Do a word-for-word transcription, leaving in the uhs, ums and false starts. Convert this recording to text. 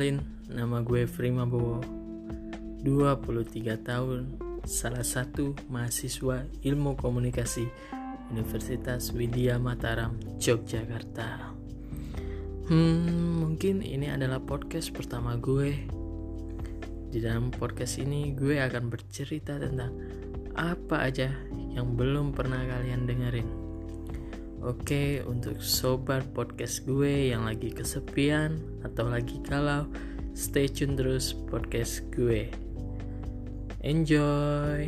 kenalin, nama gue Frima Bowo, dua puluh tiga tahun, salah satu mahasiswa ilmu komunikasi Universitas Widya Mataram, Yogyakarta. Hmm, mungkin ini adalah podcast pertama gue. Di dalam podcast ini gue akan bercerita tentang apa aja yang belum pernah kalian dengerin. Oke, untuk sobat podcast gue yang lagi kesepian atau lagi galau, stay tune terus podcast gue. Enjoy!